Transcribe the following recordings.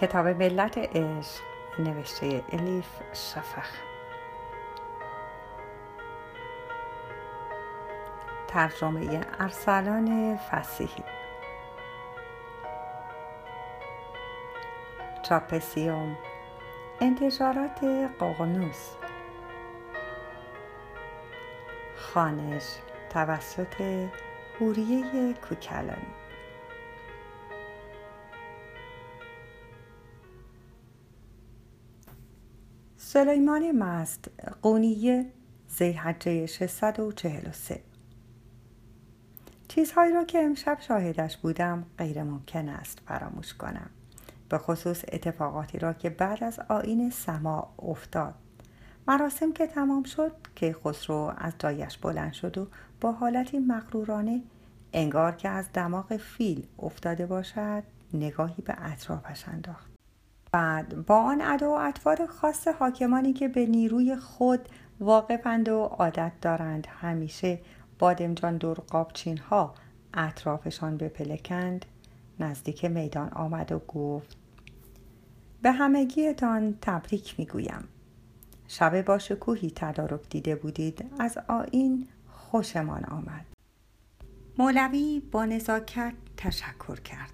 کتاب ملت عشق نوشته الیف شافاک، ترجمه ارسلان فصیحی، چاپ سیوم، انتشارات ققنوس، خوانش توسط هوریه کوکلان. سلیمان مست قونیه، ذی‌الحجه 643. چیزهایی را که امشب شاهدش بودم غیر ممکن است فراموش کنم، به خصوص اتفاقاتی را که بعد از آیین سما افتاد. مراسم که تمام شد که خسرو از جایش بلند شد و با حالتی مغرورانه، انگار که از دماغ فیل افتاده باشد، نگاهی به اطرافش انداخت. بعد با آن ادا و اطوار خاص حاکمانی که به نیروی خود واقفند و عادت دارند همیشه بادمجان دور قابچین ها اطرافشان بپلکند، نزدیک میدان آمد و گفت: به همگیتان تبریک میگویم. شب با شکوهی تدارک دیده بودید، از آیین خوشمان آمد. مولوی با نزاکت تشکر کرد.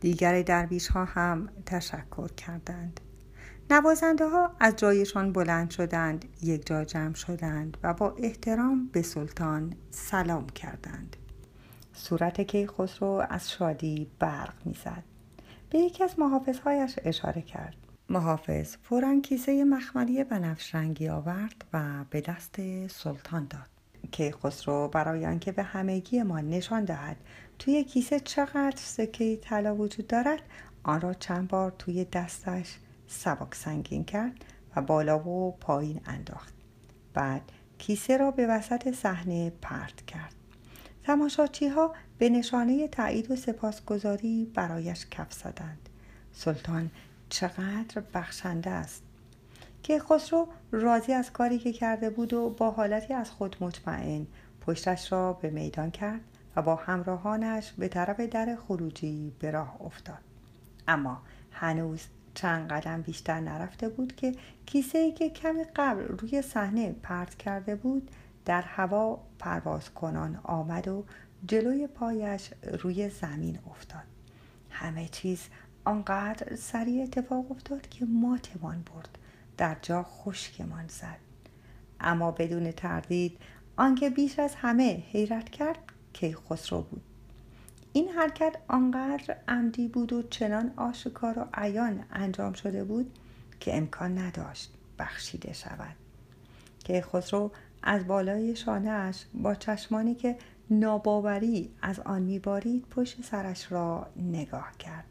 دیگر درویش ها هم تشکر کردند. نوازنده ها از جایشان بلند شدند، یک جا جمع شدند و با احترام به سلطان سلام کردند. صورت کیخسرو از شادی برق می‌زد. به یکی از محافظهایش اشاره کرد. محافظ فوراً کیسه مخملی بنفش رنگی آورد و به دست سلطان داد. کیخسرو برای آنکه به همگی ما نشان دهد توی کیسه چقدر سکه طلا وجود دارد، آن را چند بار توی دستش سبک سنگین کرد و بالا و پایین انداخت. بعد کیسه را به وسط صحنه پرت کرد. تماشاچی‌ها به نشانه تایید و سپاسگزاری برایش کف زدند. سلطان چقدر بخشنده است! که خسرو راضی از کاری که کرده بود و با حالتی از خود مطمئن پشتش را به میدان کرد و با همراهانش به طرف در خروجی به راه افتاد. اما هنوز چند قدم بیشتر نرفته بود که کیسه‌ای که کمی قبل روی صحنه پرت کرده بود، در هوا پرواز کنان آمد و جلوی پایش روی زمین افتاد. همه چیز آنقدر سریع اتفاق افتاد که ماتمان برد، در جا خشکمان زد. اما بدون تردید آنکه بیش از همه حیرت کرد کیخسرو بود. این حرکت آنقدر عمدی بود و چنان آشکار و عیان انجام شده بود که امکان نداشت بخشیده شود. کیخسرو از بالای شانه‌اش با چشمانی که ناباوری از آن می‌بارید پشت سرش را نگاه کرد.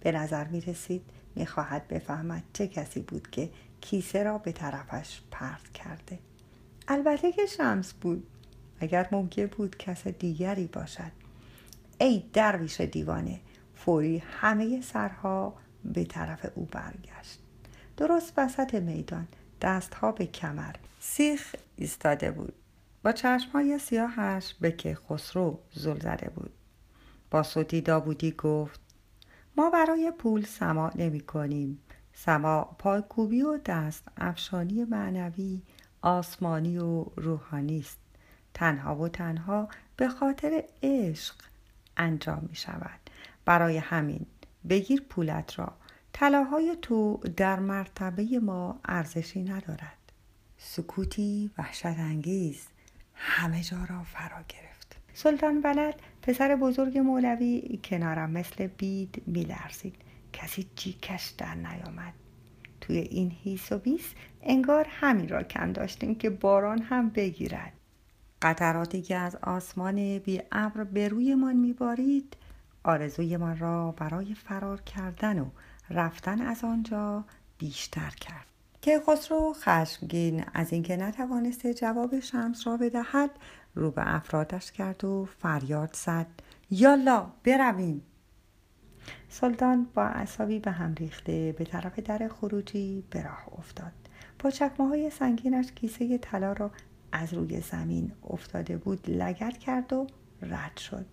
به نظر می‌رسید می‌خواهد بفهمد چه کسی بود که کیسه را به طرفش پرت کرده. البته که شمس بود. اگر ممکن بود کس دیگری باشد. ای درویش دیوانه! فوری همه سرها به طرف او برگشت. درست وسط میدان، دستها به کمر، سیخ ایستاده بود. با چشم‌های سیاهش به کیخسرو زل زده بود. با صوتی داوودی گفت: ما برای پول سماع نمی‌کنیم. سماع پایکوبی و دست افشانی معنوی، آسمانی و روحانی است. تنها و تنها به خاطر عشق انجام می شود. برای همین بگیر پولت را. طلاهای تو در مرتبه ما ارزشی ندارد. سکوتی وحشت انگیز همه جا را فرا گرفت. سلطان ولد، پسر بزرگ مولوی، کنارم مثل بید می لرزید. کسی جیکش در نیامد. توی این هیس و بیس انگار همین را کم داشتیم که باران هم بگیرد. قطراتی که از آسمان بی ابر به روی من میبارید، آرزوی من را برای فرار کردن و رفتن از آنجا بیشتر کرد. که خسرو خشمگین از اینکه نتوانسته جواب شمس را بدهد، رو به افرادش کرد و فریاد زد: یالا برویم! سلطان با اعصابی به هم ریخته به طرف در خروجی به راه افتاد. با چکمه‌های سنگینش کیسه طلا را از روی زمین افتاده بود لگد کرد و رد شد.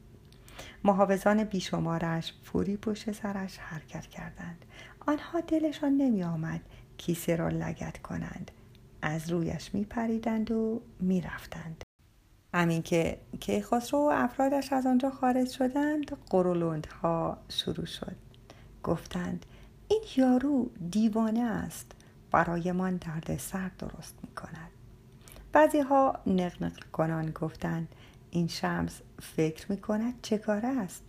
محافظان بیشمارش فوری پشت سرش حرکت کردند. آنها دلشان نمی آمد کیسه را لگد کنند. از رویش می پریدند و می رفتند. همین که خسرو و افرادش از آنجا خارج شدند، قرولندها شروع شد. گفتند این یارو دیوانه است، برای من درد سر درست می کند. بعضی ها نقنق کنان گفتند این شمس فکر می کند چه کار است.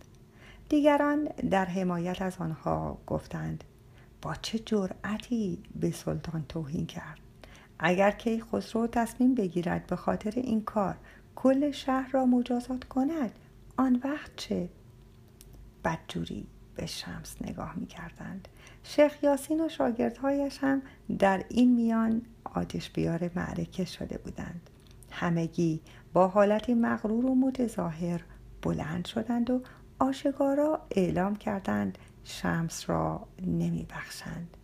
دیگران در حمایت از آنها گفتند با چه جرأتی به سلطان توهین کرد. اگر که خسرو تصمیم بگیرد به خاطر این کار کل شهر را مجازات کند، آن وقت چه؟ بدجوری به شمس نگاه می کردند. شیخ یاسین و شاگردهایش هم در این میان آتش بیار معرکه شده بودند. همگی با حالتی مغرور و متظاهر بلند شدند و آشکارا اعلام کردند شمس را نمی بخشند.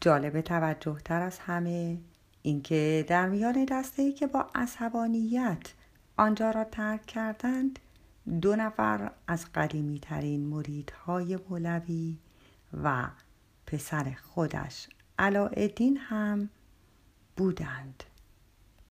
جالب توجه تر از همه اینکه در میان دسته‌ای که با عصبانیت آنجا را ترک کردند، 2 نفر از قدیمی ترین مریدهای مولوی و پسر خودش علاءالدین هم بودند.